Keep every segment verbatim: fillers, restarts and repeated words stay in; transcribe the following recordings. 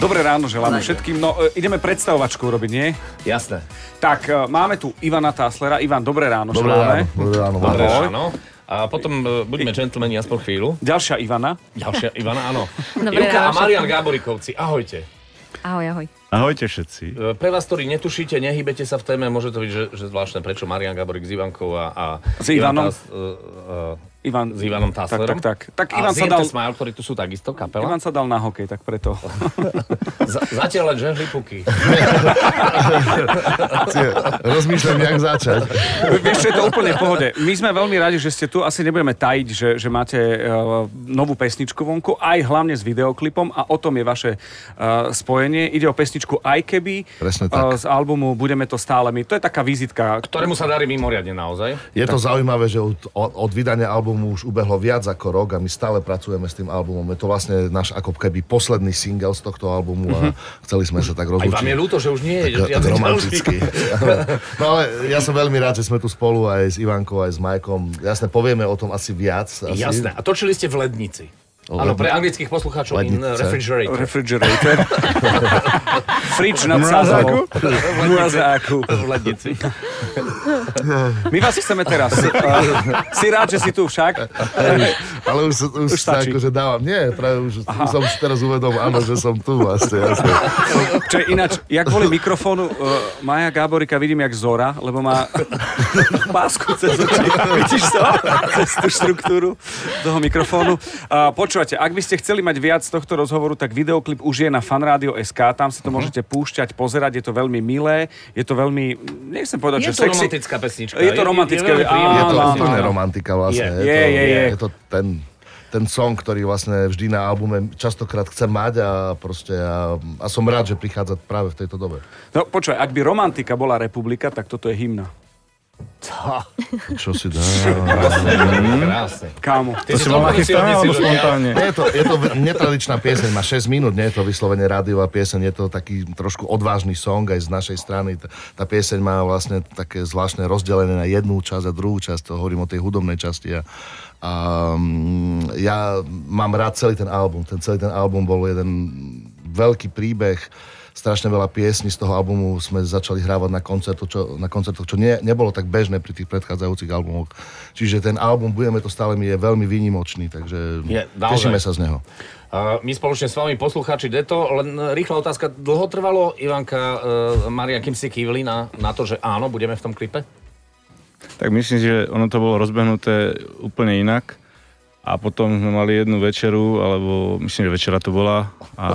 Dobré ráno želáme všetkým. No, ideme predstavovačku robiť, nie? Jasné. Tak, máme tu Ivana Táslera. Ivan, dobré ráno želáme. Dobré ráno. Dobré ráno. A potom budeme gentlemani aspoň chvíľu. Ďalšia Ivana. Ďalšia Ivana, áno. Júka a Marián Gáboríkovci, ahojte. Ahoj, ahoj. Ahojte všetci. Pre vás, ktorí netušíte, nehybete sa v téme, môže to byť, že, že zvláštne, prečo Marián Gáborík s Ivankou a... a s Ivanom. Ivan, s Ivanom Táslerom. Tak, tak, tak. tak Ivan sa dal... Smile, ktorí tu sú takisto, kapela. Ivan sa dal na hokej, tak preto. Z- zatiaľ len žehli puky. Rozmýšľam, jak začať. Vieš, je to úplne v pohode. My sme veľmi radi, že ste tu. Asi nebudeme tajiť, že, že máte uh, novú pesničku vonku, aj hlavne s videoklipom, a o tom je vaše uh, spojenie. Ide o pesničku Aj keby. Presne tak. Uh, z albumu Budeme to stále my. To je taká vizitka, ktorému sa darí mimoriadne naozaj. Je tak to zaujímavé, že od, od vydania albumu albumu už ubehlo viac ako rok a my stále pracujeme s tým albumom. Je to vlastne náš ako keby posledný single z tohto albumu a chceli sme sa tak rozlúčiť. Aj vám je ľúto, že už nie je tak, tak romanticky. No ale ja som veľmi rád, že sme tu spolu aj s Ivankou, aj s Majkom. Jasne, povieme o tom asi viac. Asi. Jasné. A točili ste v Lednici. Áno, pre anglických poslucháčov in refrigerator. Refrigerator. Fridge na mrazáku. Mrazáku. V Lednici. My vás chceme teraz. Si rád, že si tu však? Ale už, už, už sa akože dávam. Nie, práve už, už som si teraz uvedomil, áno, že som tu vlastne. Jasne. Čo je ináč, jak kvôli mikrofónu uh, Maja Gáboríka vidím jak Zora, lebo má pásku cez oči. Vidíš to? Cez tú štruktúru toho mikrofónu. Uh, počuj, ak by ste chceli mať viac z tohto rozhovoru, tak videoklip už je na fanradio bodka es ká, tam si to uh-huh. môžete púšťať, pozerať, je to veľmi milé, je to veľmi, nechcem povedať, je že sexy. Je to sexy... romantická pesnička. Je to romantická. Je, je, je, je to úplne romantika vlastne. Je, je, je, je, je. je to ten... ten song, ktorý vlastne vždy na albume častokrát chcem mať a proste a, a som rád, že prichádza práve v tejto dobe. No počuj, ak by romantika bola republika, tak toto je hymna. Tá. Čo si dá? Krásne. Kámo. To si bola chystá, alebo spontánne? Je to, je to netradičná pieseň, má šesť minút, nie je to vyslovene rádiová pieseň, je to taký trošku odvážny song aj z našej strany. Tá, tá pieseň má vlastne také zvláštne rozdelené na jednu časť a druhú časť, to hovorím o tej hudobnej časti a a ja mám rád celý ten album. Ten celý ten album bol jeden veľký príbeh. Strašne veľa piesní z toho albumu sme začali hrávať na koncertoch, čo, na koncertoch, čo nie, nebolo tak bežné pri tých predchádzajúcich albumoch. Čiže ten album Budeme to stále my je veľmi výnimočný, takže je, tešíme sa z neho. Uh, my spoločne s vami, poslucháči Deto, len rýchla otázka. Dlho trvalo, Ivanka, uh, Maria, kým ste kývli na, na to, že áno, budeme v tom klipe? Tak myslím si, že ono to bolo rozbehnuté úplne inak. A potom sme mali jednu večeru, alebo myslím, že večera to bola. A...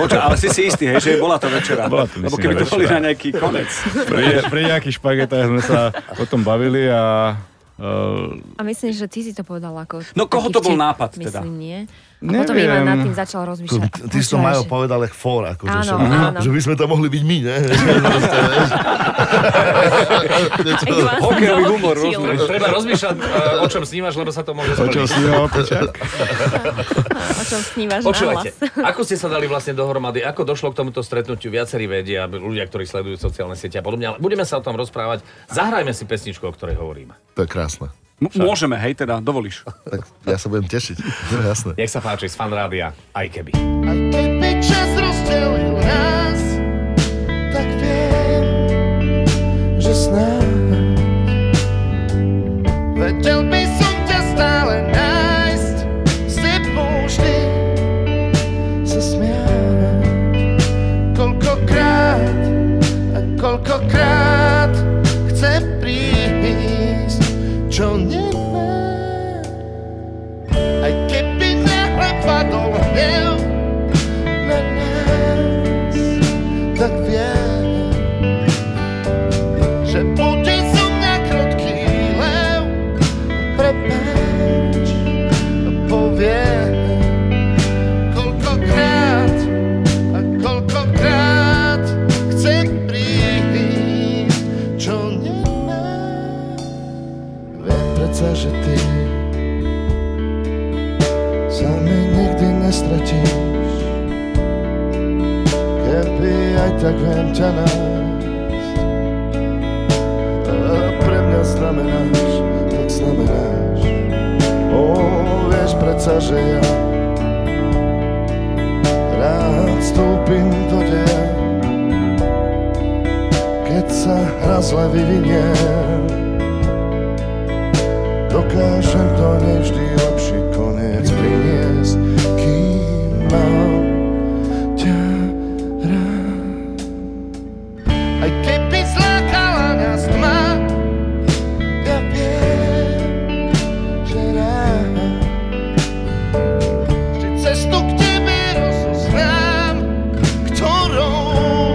Počkaj, ale si si istý, hej, že bola to večera. Bola to, myslím, lebo keby to boli na nejaký konec. Pri, pri nejakých špagetách sme sa o tom bavili a... Uh... A myslím, že ty si to povedal ako... No koho to bol nápad teda? Myslím, nie. A neviem. Potom Ivan nad tým začal rozmýšľať. Ty, ty si to Majo povedal jak fór, akože áno, som, áno. Že by sme to mohli byť my, ne? Hokejový humor, rozumieš. Treba rozmýšľať, o čom snímaš, lebo sa to môže splniť. O čom snímaš, počak? O čom snímaš na hlas. Počúvajte, ako ste sa dali vlastne dohromady, ako došlo k tomuto stretnutiu, viacerí vedia, ľudia, ktorí sledujú sociálne siete a podobne, ale budeme sa o tom rozprávať. Zahrajme si pesničku, o ktorej hovoríme. To je krásne. M- môžeme, hej, teda, dovolíš. Tak ja sa budem tešiť, to je jasné. Nech sa páči, z Fanrádia, Aj keby. Aj keby čas rozdelil nás, tak viem, že snáď vedel by som ťa stále nájsť, s tebou vždy sa smiať. Koľkokrát a koľkokrát chcem prísť, čo nemám. Aj keby náhle padol hnev na nás, aj tak viem ťa nájsť. Pre mňa znamenáš, tak znamenáš. Ó, vieš predsa, že ja rád vstúpim do deja, keď sa hra zle vyvinie. Dokážem to nevždy lepší koniec priniesť, kým mám ťa rád. Aj keby zlákala nás tma, ja viem, že rád vždy cestu k tebe rozoznám, ktorou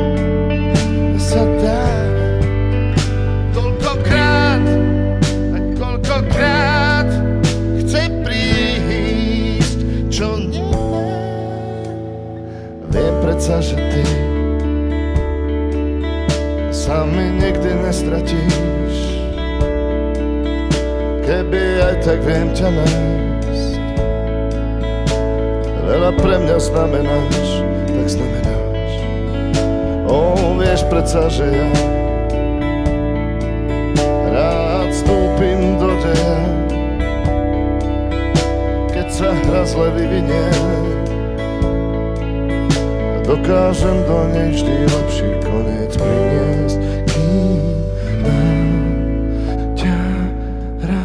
sa dá. Toľkokrát, aj koľkokrát chcem prísť, čo nemá. Viem predsa, že ty sa mi nikdy nestratíš. Keby aj tak viem ťa nájsť. Veľa pre mňa znamenáš, tak znamenáš. Ó, vieš predsa, že ja rád vstúpim do deja, keď sa hra zle vyvinie. Dokážem do nej vždy lepší koniec priniesť, kým mám ťa rád.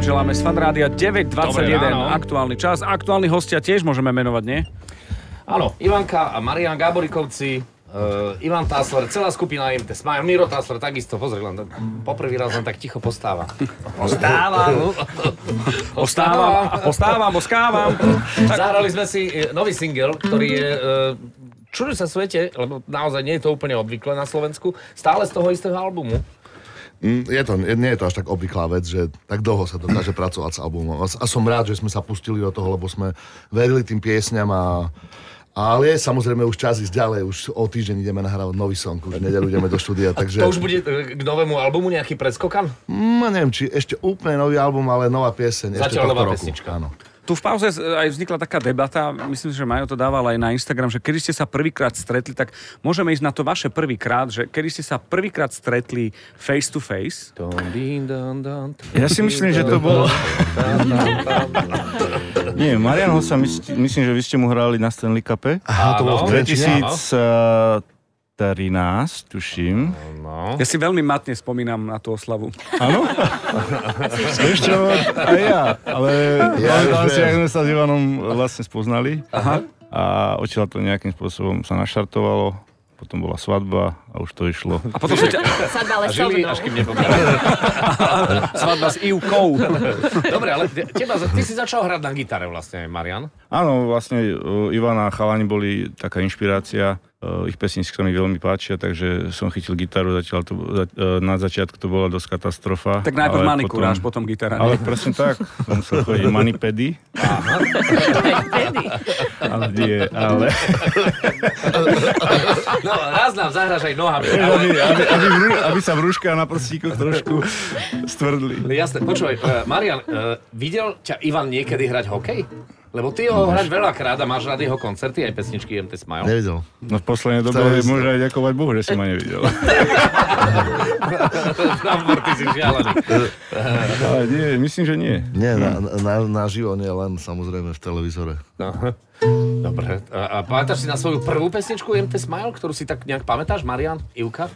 Želáme z Fan Rádia deväť dvadsaťjeden, aktuálny čas. Aktuálni hostia tiež môžeme menovať, nie? Áno, Ivanka a Marián Gáboríkovci, uh, Ivan Tásler, celá skupina I M T Smile, Miro Tásler takisto, pozri len, poprvý raz len tak ticho postáva. Postávam. Postávam a postávam, poskávam. Zahrali sme si nový single, ktorý je... Uh, Čuduj sa svete, lebo naozaj nie je to úplne obvyklé na Slovensku, stále z toho istého albumu. Je to, nie je to až tak obvyklá vec, že tak dlho sa dokáže pracovať s albumom. A som rád, že sme sa pustili do toho, lebo sme verili tým piesňam a... Ale samozrejme už čas ísť ďalej, už o týždeň ideme nahrávať nový song, už nedeľu ideme do štúdia, takže... To už bude k novému albumu nejaký predskokan? Mm, neviem, či ešte úplne nový album, ale nová pieseň. Zatiaľ nová pesnička. Áno. Tu v pauze aj vznikla taká debata, myslím, že Majo to dával aj na Instagram, že kedy ste sa prvýkrát stretli, tak môžeme ísť na to vaše prvýkrát, že kedy ste sa prvýkrát stretli face to face. Ja si myslím, že to bolo... Nie, Marián ho sa, mysl... myslím, že vy ste mu hrali na Stanley Cupe. Aha, to bolo v dvetisíc... trinásť, tuším. No. Ja si veľmi matne spomínam na tú oslavu. Áno? Vieš čo? Aj ja. Ale pamätám si, ak sme sa s Ivanom vlastne spoznali. Aha. A odtiaľ to nejakým spôsobom sa naštartovalo. Potom bola svadba a už to išlo. A potom sa ťa... Svadba ale žili, až kým nepomínali. Svadba s Ivkou. Dobre, ale teba, ty si začal hrať na gitare vlastne, Marián? Áno, vlastne Ivan a chalani boli taká inšpirácia. Ich pesnička mi veľmi páčia, takže som chytil gitaru, zatiaľ to, na začiatku to bola dosť katastrofa. Tak najprv manikúráš, potom, potom gitara. Ale presne tak, musel chodiť manipedy. Aha. Ale nie, ale... No, raz nám zahraš aj nohami. Aby, aby, aby, aby sa vrúška na prstíkoch trošku stvrdli. Jasné, počúvaj, Marián, videl ťa Ivan niekedy hrať hokej? Lebo ty ho hráš veľakrát a máš rád jeho koncerty aj pesničky I M T Smile. Nevidel. No v poslednej dobe môžem aj ďakovať Bohu, že si ma nevidel. Nábor, ty si šialený. Ale nie, myslím, že nie. Nie, na, na, na živo nie, len samozrejme v televízore. Aha. Dobre. A, a pamätáš si na svoju prvú pesničku I M T Smile, ktorú si tak nejak pamätáš, Marián, Ivka?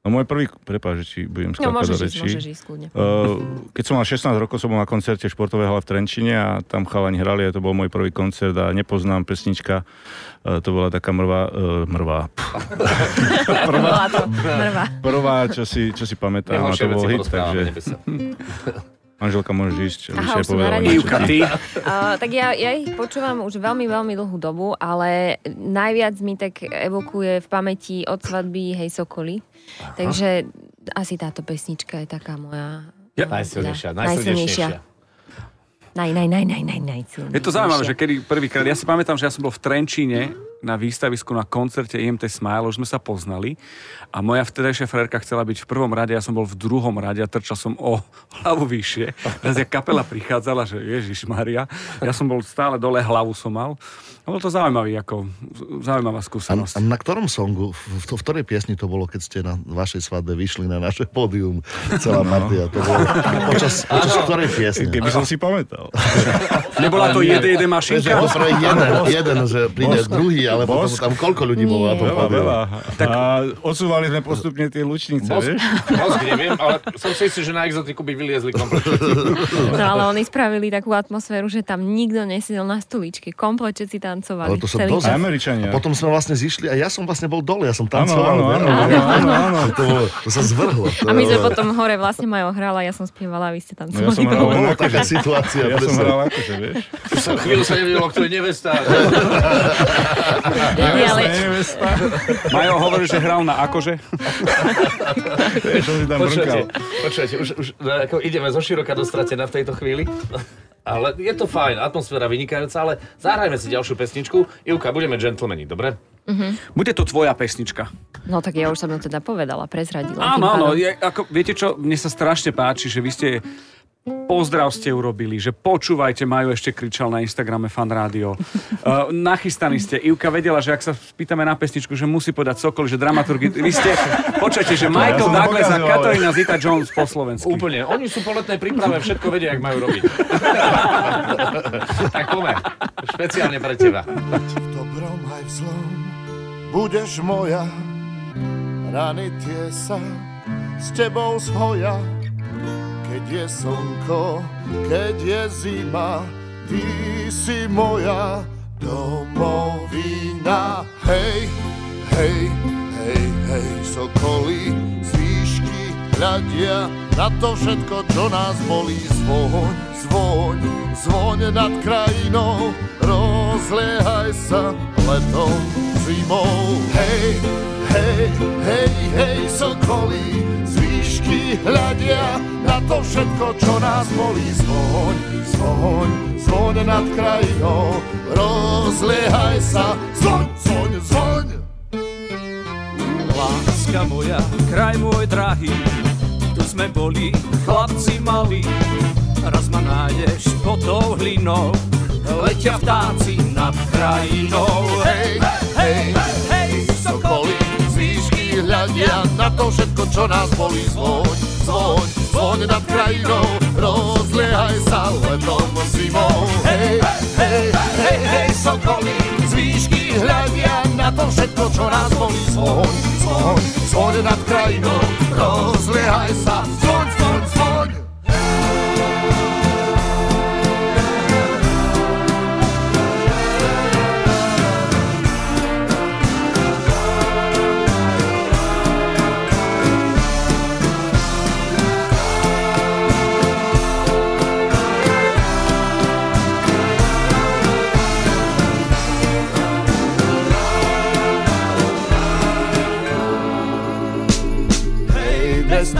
No môj prvý, prepáč, že či budem skákať do rečí. No môžeš ísť, môžeš ísť, kľudne. Uh, keď som mal šestnásť rokov, som bol na koncerte v športovej hale v Trenčine a tam chalani hrali a to bol môj prvý koncert a nepoznám pesnička. Uh, to bola taká mrvá... Uh, mrvá. prvá, prvá. prvá, čo si, čo si pamätám. A to bol hit, takže... Anželka, môžeš ísť, čo už aj povedala. Uh, tak ja, ja ich počúvam už veľmi, veľmi dlhú dobu, ale najviac mi tak evokuje v pamäti od svadby Hej Sokoli. Aha. Takže asi táto pesnička je taká moja... Ja, najsilnejšia, najsilnejšia. Naj, naj, naj, naj, naj, najsilnejšia. Je to zaujímavé, že kedy prvýkrát, ja si pamätám, že ja som bol v Trenčíne, na výstavisku, na koncerte I M T Smile, už sme sa poznali a moja vtedajšia frérka chcela byť v prvom rade, ja som bol v druhom rade a trčal som o hlavu vyššie. Raz ja kapela prichádzala, že Ježišmária, ja som bol stále dole, hlavu som mal. A bol to zaujímavý, ako zaujímavá skúsenosť. A, a na ktorom songu, v, to, v ktorej piesni to bolo, keď ste na vašej svadbe vyšli na naše pódium, celá no. Partia, to bolo počas, počas ktorej piesni? Keby som si pamätal. Nebola to jede, jede mašinka? Jeden, jeden, že príde druhý, ale potom tam koľko ľudí bolo na tom pódiu. Tak... A odsúvali sme postupne tie lučnice, Bosk, vieš? Bosk, neviem, ale som si istý, že na exotiku by vyliezli kompletne. No ale oni spravili takú atmosféru, že tam nikto nesedel na stoličke. Komplet všetci tancovali. Ale to sa dosť. Američania. A potom sme vlastne zišli a ja som vlastne bol dole, ja som tancoval. Áno, áno, áno, áno. To, to sa zvrhlo. To a my sme bolo... potom hore vlastne Majo hrala, ja som spievala a vy ste tancovali. No, ja to bola taká situácia. Ja som hral akože, vieš. Chvíľu sa nevedelo, kto je nevesta. Ale... Majo hovorí, že hral na akože. Počujete, počujete, už, už ako ideme zo široka do stratená v tejto chvíli. Ale je to fajn, atmosféra vynikajúca, ale zahrajme si ďalšiu pesničku. Ivka, budeme gentlemani, dobre? Mm-hmm. Bude to tvoja pesnička. No tak ja už som to teda povedala, prezradila. Áno, áno, je, ako, viete čo, mne sa strašne páči, že vy ste... Pozdrav ste urobili, že počúvajte, Majo ešte kričal na Instagrame Fan Rádio. Uh, nachystaní ste. Ivka vedela, že ak sa spýtame na pesničku, že musí podať Sokol, že dramaturgi... Vy ste, počujete, že Michael ja Douglas a Katarina Zita Jones po slovensky. Úplne. Oni sú po letnej príprave, všetko vedia, jak majú robiť. Tak pomer. Špeciálne pre teba. V dobrom aj v zlom budeš moja, rany tie sa s tebou zhoja. Keď je slnko, keď je zima, ty si moja domovina. dá. Hej, hej, hej, hej, sokolí z výšky hľadia na to všetko, čo nás bolí. Zvoň, zvoň, zvoň nad krajinou, rozliehaj sa letom, zimou. Hej, hej, hej, hej, sokolí z výšky hľadia na to všetko, čo nás bolí. Zvoň, zvoň, zvoň nad krajinou, rozliehaj sa, zvoň, zvoň, zvoň. Láska moja, kraj môj drahý, tu sme boli chlapci malí. Raz ma nájdeš pod tou hlinou, letia vtáci nad krajinou. Hej, hej, hej, sokolí z výšky hľadia na to všetko, čo nás bolí. Zvoň, zvoň, zvoň nad krajinou, rozliehaj sa letom zimou. Hej, hej, hej, hej, sokolí z výšky hľadia na to všetko, čo nás bolí. Zvoň, zvoň, zvoň nad krajinou, rozliehaj sa, zvoň, zvoň, zvoň.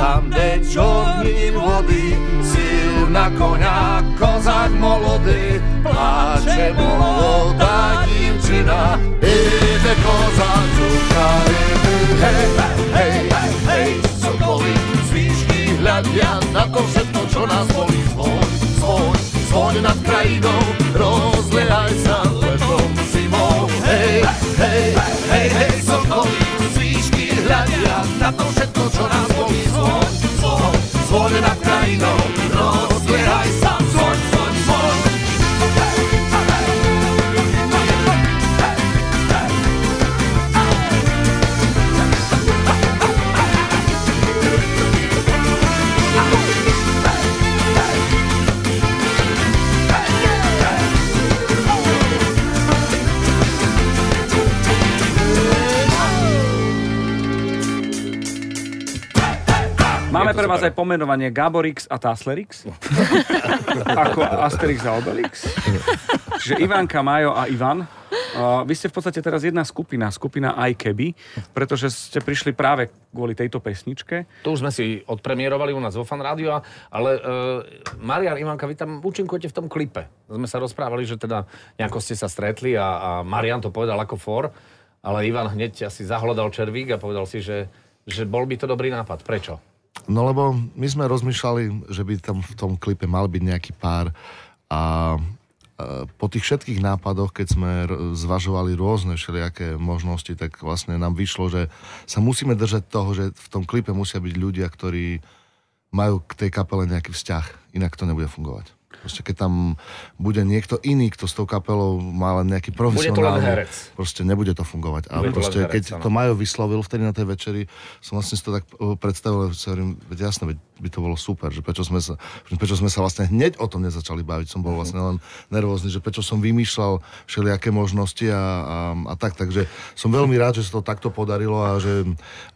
Tam, kde čorním vody, sil na koňa, kozák molody, pláče molodá divčina, ide kozák zúkali. Hej, hej, hej, hej, sokolí z výšky hľadia na to všetko, čo nás bolí. Zvoň, zvoň, zvoň nad krajinou, rozliehaj sa letom zimou. Hej, hej, hej, hej, sokolí z výšky hľadia na to všetko, čo nás bolí. Zvoň, zvoň, zvoň nad krajinou, rozliehaj sa, zvoň, zvoň, zvoň. Máme pre vás aj pomenovanie Gáborix a Táslerix. Ako Asterix a Obelix. Čiže Ivanka, Majo a Ivan. Uh, vy ste v podstate teraz jedna skupina, skupina Aj keby, pretože ste prišli práve kvôli tejto pesničke. To už sme si odpremierovali u nás vo Fan Rádiu, ale uh, Marián, Ivanka, vy tam účinkujete v tom klipe. Sme sa rozprávali, že teda nejako ste sa stretli a, a Marián to povedal ako for, ale Ivan hneď asi zahlodal červík a povedal si, že, že bol by to dobrý nápad. Prečo? No lebo my sme rozmýšľali, že by tam v tom klipe mal byť nejaký pár a po tých všetkých nápadoch, keď sme zvažovali rôzne všelijaké možnosti, tak vlastne nám vyšlo, že sa musíme držať toho, že v tom klipe musia byť ľudia, ktorí majú k tej kapele nejaký vzťah, inak to nebude fungovať. Proste keď tam bude niekto iný, kto s tou kapelou má len nejaký profesionálny, proste nebude to fungovať. Ale bude proste to herec, keď ano. To Majo vyslovil vtedy na tej večeri, som vlastne si to tak predstavil, že jasne, by to bolo super, že prečo sme sa, prečo sme sa vlastne hneď o tom nezačali baviť, som bol vlastne len nervózny, že prečo som vymýšľal všelijaké možnosti a, a, a tak, takže som veľmi rád, že sa to takto podarilo a že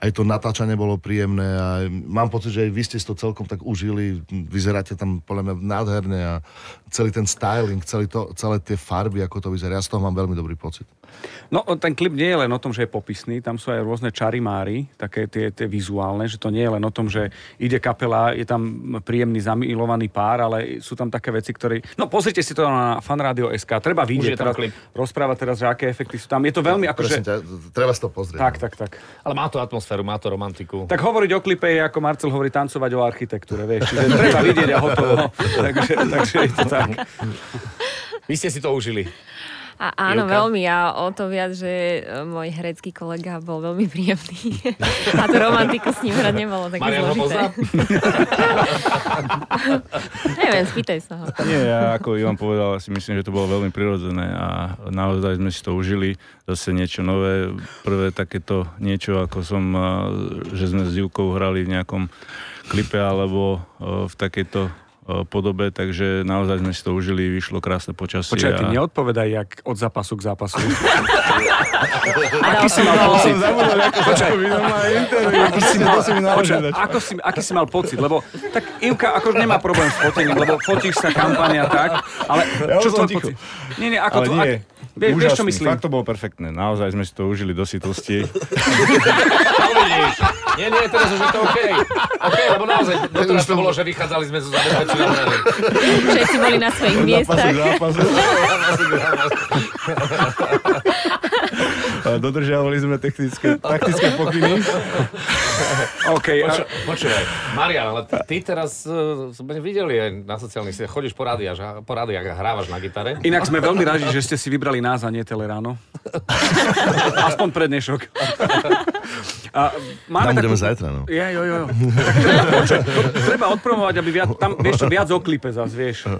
aj to natáčanie bolo príjemné a mám pocit, že aj vy ste si to celkom tak užili, vyzeráte tam podľa mňa nádherne a celý ten styling, celý to, celé tie farby, ako to vyzerá. Ja z toho mám veľmi dobrý pocit. No, ten klip nie je len o tom, že je popisný, tam sú aj rôzne čarimári, také tie, tie vizuálne, že to nie je len o tom, že ide kapela, je tam príjemný, zamilovaný pár, ale sú tam také veci, ktoré... No, pozrite si to na fanradio bodka es ká, treba vidieť teraz, rozprávať teraz, že aké efekty sú tam. Je to veľmi... No, ako, že... ťa, treba si to pozrieť. Tak, tak, tak. Ale má to atmosféru, má to romantiku. Tak hovoriť o klipe je, ako Marcel hovorí, tancovať o architektúre, vieš. Treba vidieť a hotovo. Takže, takže je to tak. Vy ste si to užili. A áno, Jelka? Veľmi. A o to viac, že môj herecký kolega bol veľmi príjemný. A to romantiku s ním hrať nebolo také Marian zložité. Marian ho pozná? Neviem, spýtaj sa ho. Nie, ako Ivan povedal, si myslím, že to bolo veľmi prirodzené a naozaj sme si to užili. Zase niečo nové. Prvé takéto niečo, ako som, že sme s Júkou hrali v nejakom klipe alebo v takejto podobe, takže naozaj sme si to užili, vyšlo krásne počasie. Počkaj, ty a... neodpovedaj, jak od zápasu k zápasu. Aký si mal pocit? Aký si mal pocit? Lebo tak Ivka ako nemá problém s fotením, lebo fotíš sa kampania tak, ale ja čo tvoj pocit? Nie, nie, ako to... Nie. Vie, vieš, čo myslím? Fakt to bolo perfektné. Naozaj sme si to užili do sytosti. Nie, nie, teraz už je to OK. OK, lebo naozaj, doteraz to bolo, že vychádzali sme zo zabezpečenia. Všetci boli na svojich miestach. Zápasu, zápasu, zápasu. Dodržiavali sme technické, taktické pokyny. OK. Počúvaj, Marián, ale ty, ty teraz uh, sme videli aj na sociálnych sieťach, chodíš po rádiach a hrávaš na gitare. Inak sme veľmi radi, že ste si vybrali nás a nie Teleráno. Aspoň prednešok. A máme tam budeme takú... zajtra, no. Ja, jo, jo, jo. Treba, počuť, treba odpromovať, aby viac, tam, vieš čo, viac o klipe zás, vieš.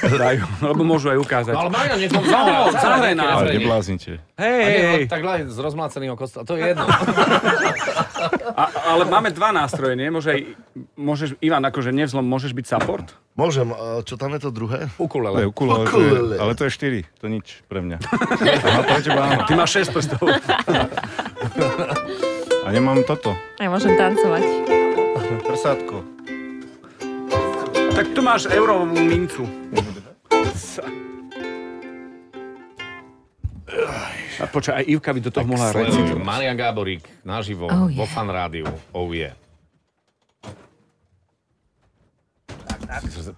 Dajú, lebo môžu aj ukázať. Ale Marián, nech vám zahraj nás. Ale nebláznite. Hej, hej. Tak len s rozmláceným kostom, to je jedno. A, ale máme dva nástroje, nie? Môže aj, môžeš, Ivan, akože nevzlom, môžeš byť support? Môžem. Čo tam je to druhé? Ukulele. Ne, ukulele, ukulele. To je, ale to je štyri, to nič pre mňa. Ty máš šesť prstov. A nemám toto. Ja môžem tancovať. Prsátko. Tak tu máš eurovú mincu. A počkaj, aj Ivka by do toho tak mohla recitovať. Marián Gáborík naživo oh, yeah. vo Fan rádiu. Oh yeah.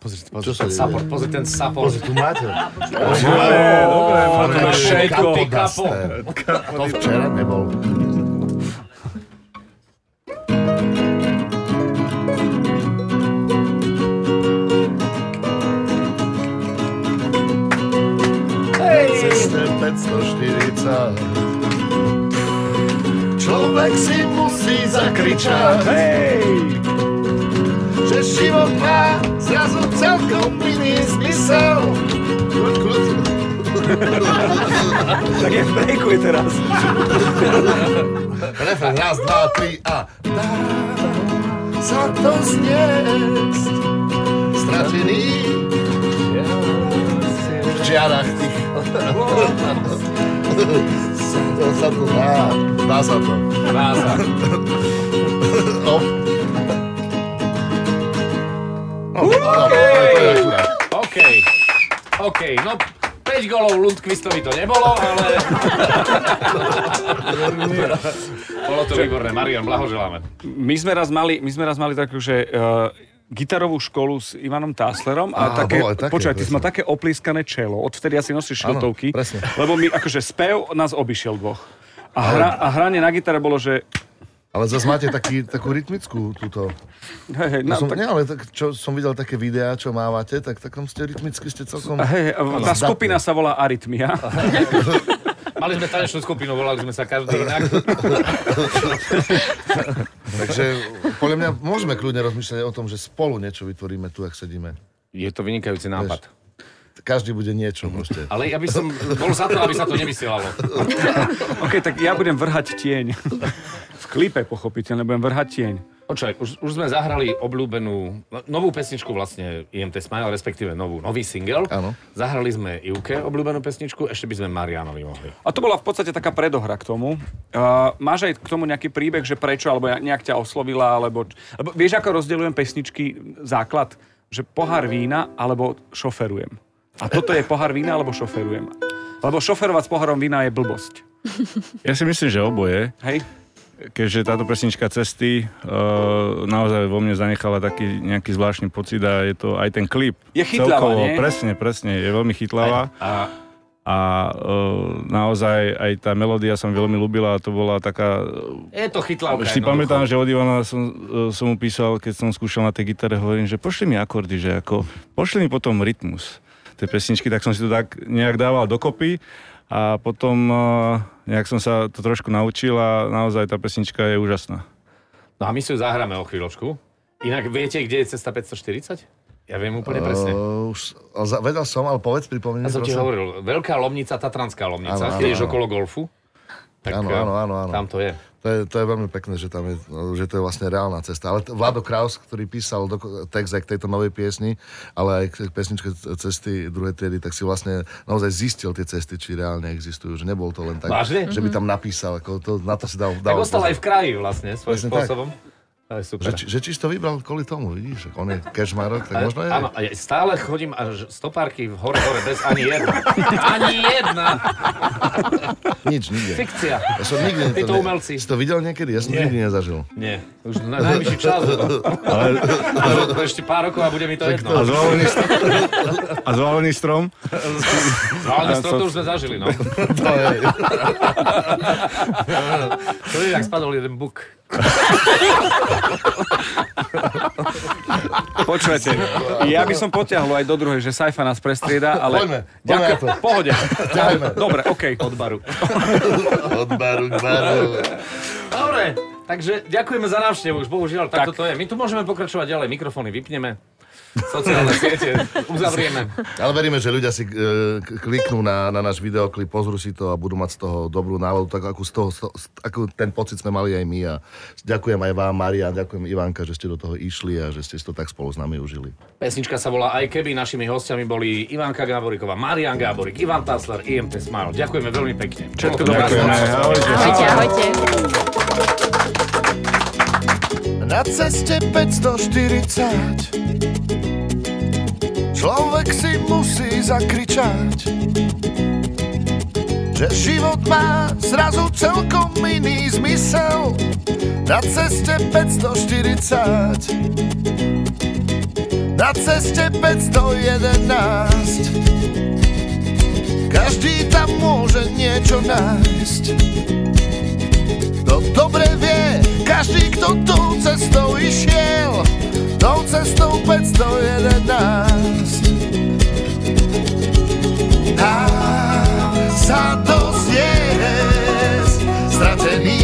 Pozri, pozri, pozri, support, pozri ten support. Pozri, tu máte. Dobre, máte šejko. To včera nebol. päťstoštyridsať Človek si musí zakričať, hej, že život má zrazu celkom iný zmysel. Tak je v breaku je teraz. Refren, raz, dva, tri a dá sa to zniesť. Stratený v čiarach tých sa to dá, dá sa to. Dá sa. Op. Okej, okej, okej, no päť golov Lundqvistovi to nebolo, ale... Bolo to výborné, Marián, blahoželáme. My sme raz mali, my sme raz mali takú, že... Uh, gitarovú školu s Ivanom Táslerom a á, také, také počúvaj, ty si mal také oplískané čelo, odvtedy asi nosíš šiltovky, lebo my, akože spev nás obišiel dvoch. A, ale... hra, a hranie na gitare bolo, že... Ale zase máte taký, takú rytmickú túto... Hej, hej, no, som, tak... Nie, ale tak, čo som videl také videá, čo mávate, tak takom ste rytmicky, ste celkom... Hej, tá skupina sa volá Arytmia. Mali sme tanečnú skupinu, volali sme sa každý inak. Takže podľa mňa môžeme kľudne rozmýšľať o tom, že spolu niečo vytvoríme tu, ak sedíme. Je to vynikajúci nápad. Vieš, každý bude niečo proste. Ale ja by som bol za to, aby sa to nevysielalo. OK, tak ja budem vrhať tieň. V klipe pochopiteľne budem vrhať tieň. Počkaj, už, už sme zahrali obľúbenú, novú pesničku vlastne í em té Smile, respektíve novú, nový single. Áno. Zahrali sme Ivke obľúbenú pesničku, ešte by sme Mariánovi mohli. A to bola v podstate taká predohra k tomu. Uh, máš aj k tomu nejaký príbeh, že prečo, alebo nejak ťa oslovila, alebo... Lebo vieš, ako rozdeľujem pesničky, základ, že pohár vína, alebo šoferujem. A toto je pohár vína, alebo šoferujem. Lebo šoferovať s pohárom vína je blbosť. Ja si myslím, že oboje. Hej. Keďže táto pesnička Cesty e, naozaj vo mne zanechala taký nejaký zvláštny pocit a je to aj ten klip. Je chytlavá, nie? Presne, presne, je veľmi chytlavá. A, a e, naozaj aj tá melódia som veľmi ľúbila a to bola taká... Je to chytlavá. Si pamätám, že od Ivana som, som mu písal, keď som skúšal na tej gitare, hovorím, že pošli mi akordy, že ako pošli mi potom rytmus tej pesničky, tak som si to tak nejak dával dokopy. A potom nejak som sa to trošku naučil a naozaj tá pesnička je úžasná. No a my si ju zahráme o chvíľočku. Inak viete, kde je cesta päťstoštyridsať? Ja viem úplne presne. Uh, už, vedel som, ale povedz, pripomínam. Ja som ti hovoril, Veľká Lomnica, Tatranská Lomnica, tiež okolo golfu. Tak áno, áno, áno, áno. Tam to je. To je, to je veľmi pekné, že, tam je, že to je vlastne reálna cesta. Ale Vlado Kraus, ktorý písal do, text aj k tejto novej piesni, ale aj k pesničke Cesty druhej triedy, tak si vlastne naozaj zistil tie cesty, či reálne existujú. Že nebol to len tak, vážne? Že by tam napísal. Ako to, na to si dal, dal tak ostal aj v kraji vlastne, svojím vlastne spôsobom. Tak. To je super. Že, že čiž to vybral kvôli tomu, vidíš? On je Kežmarok, tak možno je. Áno, ja stále chodím až stopárky v hore, hore, bez ani jedna. Ani jedna! Nič, nikde. Fikcia. Ja som nikde to, to umelci. Si to videl niekedy? Ja som Nie. nikdy nezažil. Nie. Už na najvyšší čas. Ale... ale ešte pár rokov a bude mi to tak jedno. To... A zvalený strom? A zvalený strom? Zvalený strom to už sme zažili, no. To je. To je, jak spadol jeden buk. Počujete, ja by som potiahol aj do druhej, že Saifa nás prestrieda, ale... Poďme, poďme to. Pohode. Ďajme. Dobre, okej. Okay. Od baru. Od baru k baru. Dobre, takže ďakujeme za návštevu, už bohužiaľ, takto tak. To je. My tu môžeme pokračovať ďalej, mikrofóny vypneme. Sociálne siete uzavrieme. Ale veríme, že ľudia si e, kliknú na, na náš videoklip, pozrú si to a budú mať z toho dobrú náladu, tak ako, z toho, z toho, ako ten pocit sme mali aj my. A ďakujem aj vám, Marián, ďakujem Ivanka, že ste do toho išli a že ste si to tak spolu s nami užili. Pesnička sa volá Aj keby, našimi hostiami boli Ivanka Gáboríková, Marián Gáborík, Ivan Tásler, í em té Smile. Ďakujeme veľmi pekne. Všetko dobré. Ahojte. Na ceste päťstoštyridsať človek si musí zakričať, že život má zrazu celkom iný zmysel. Na ceste päťstoštyridsať, na ceste päťstojedenásť, každý tam môže niečo nájsť. Kto dobre vie, každý, kto tou cestou išiel, tou cestou päťstojedenásť. Dá sa to zjesť, stratený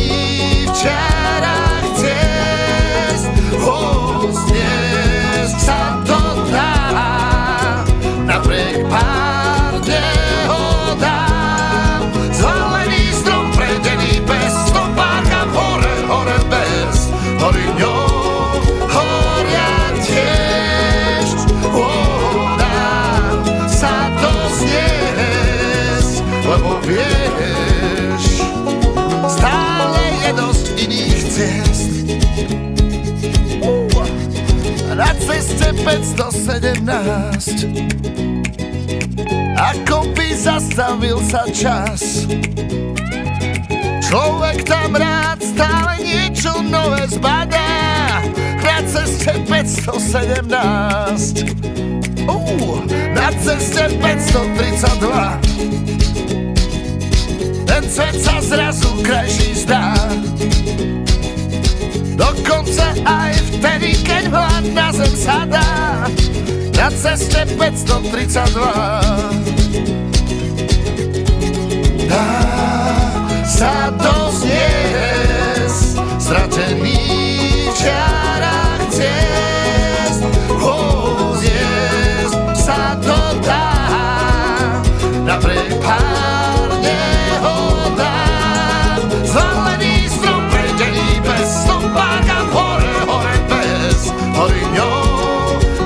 v čarách ciest, uzniesť sa to dá, napriek pár nehodám. Zvalený strom, predený pes, stopárka hore, hore bez, hory ňou. Vieš, stále je dosť iných ciest. Na ceste päťstosedemnásť ako by zastavil sa čas. Človek tam rád stále niečo nové zbadá. Na ceste päťstosedemnásť uh, na ceste päťstotridsaťdva ten svet sa zrazu krajší zdá. Dokonca aj vtedy, keď hlad na zem sadá. Na ceste päťstotridsaťdva dá sa dozniesť, stratený v čiarách ciest, uzniesť sa to dá, napriek pár nehodám. Zvalený strom, predený pes, stopáka hore, hore bez, hory ňou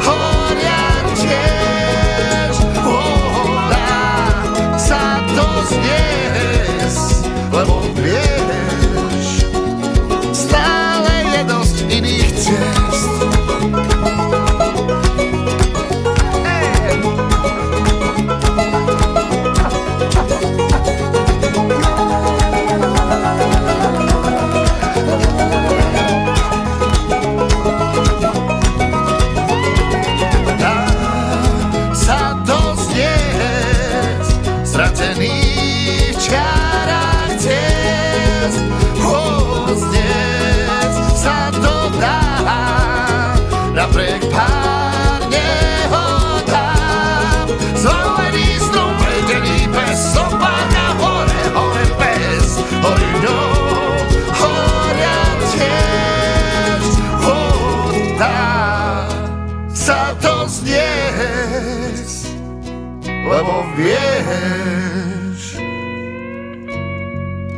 horia tiež, oh, oh,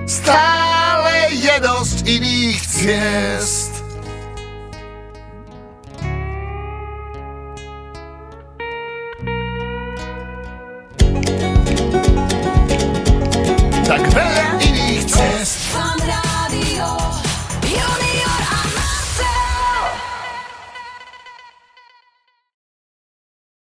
stále je dosť iných ciest.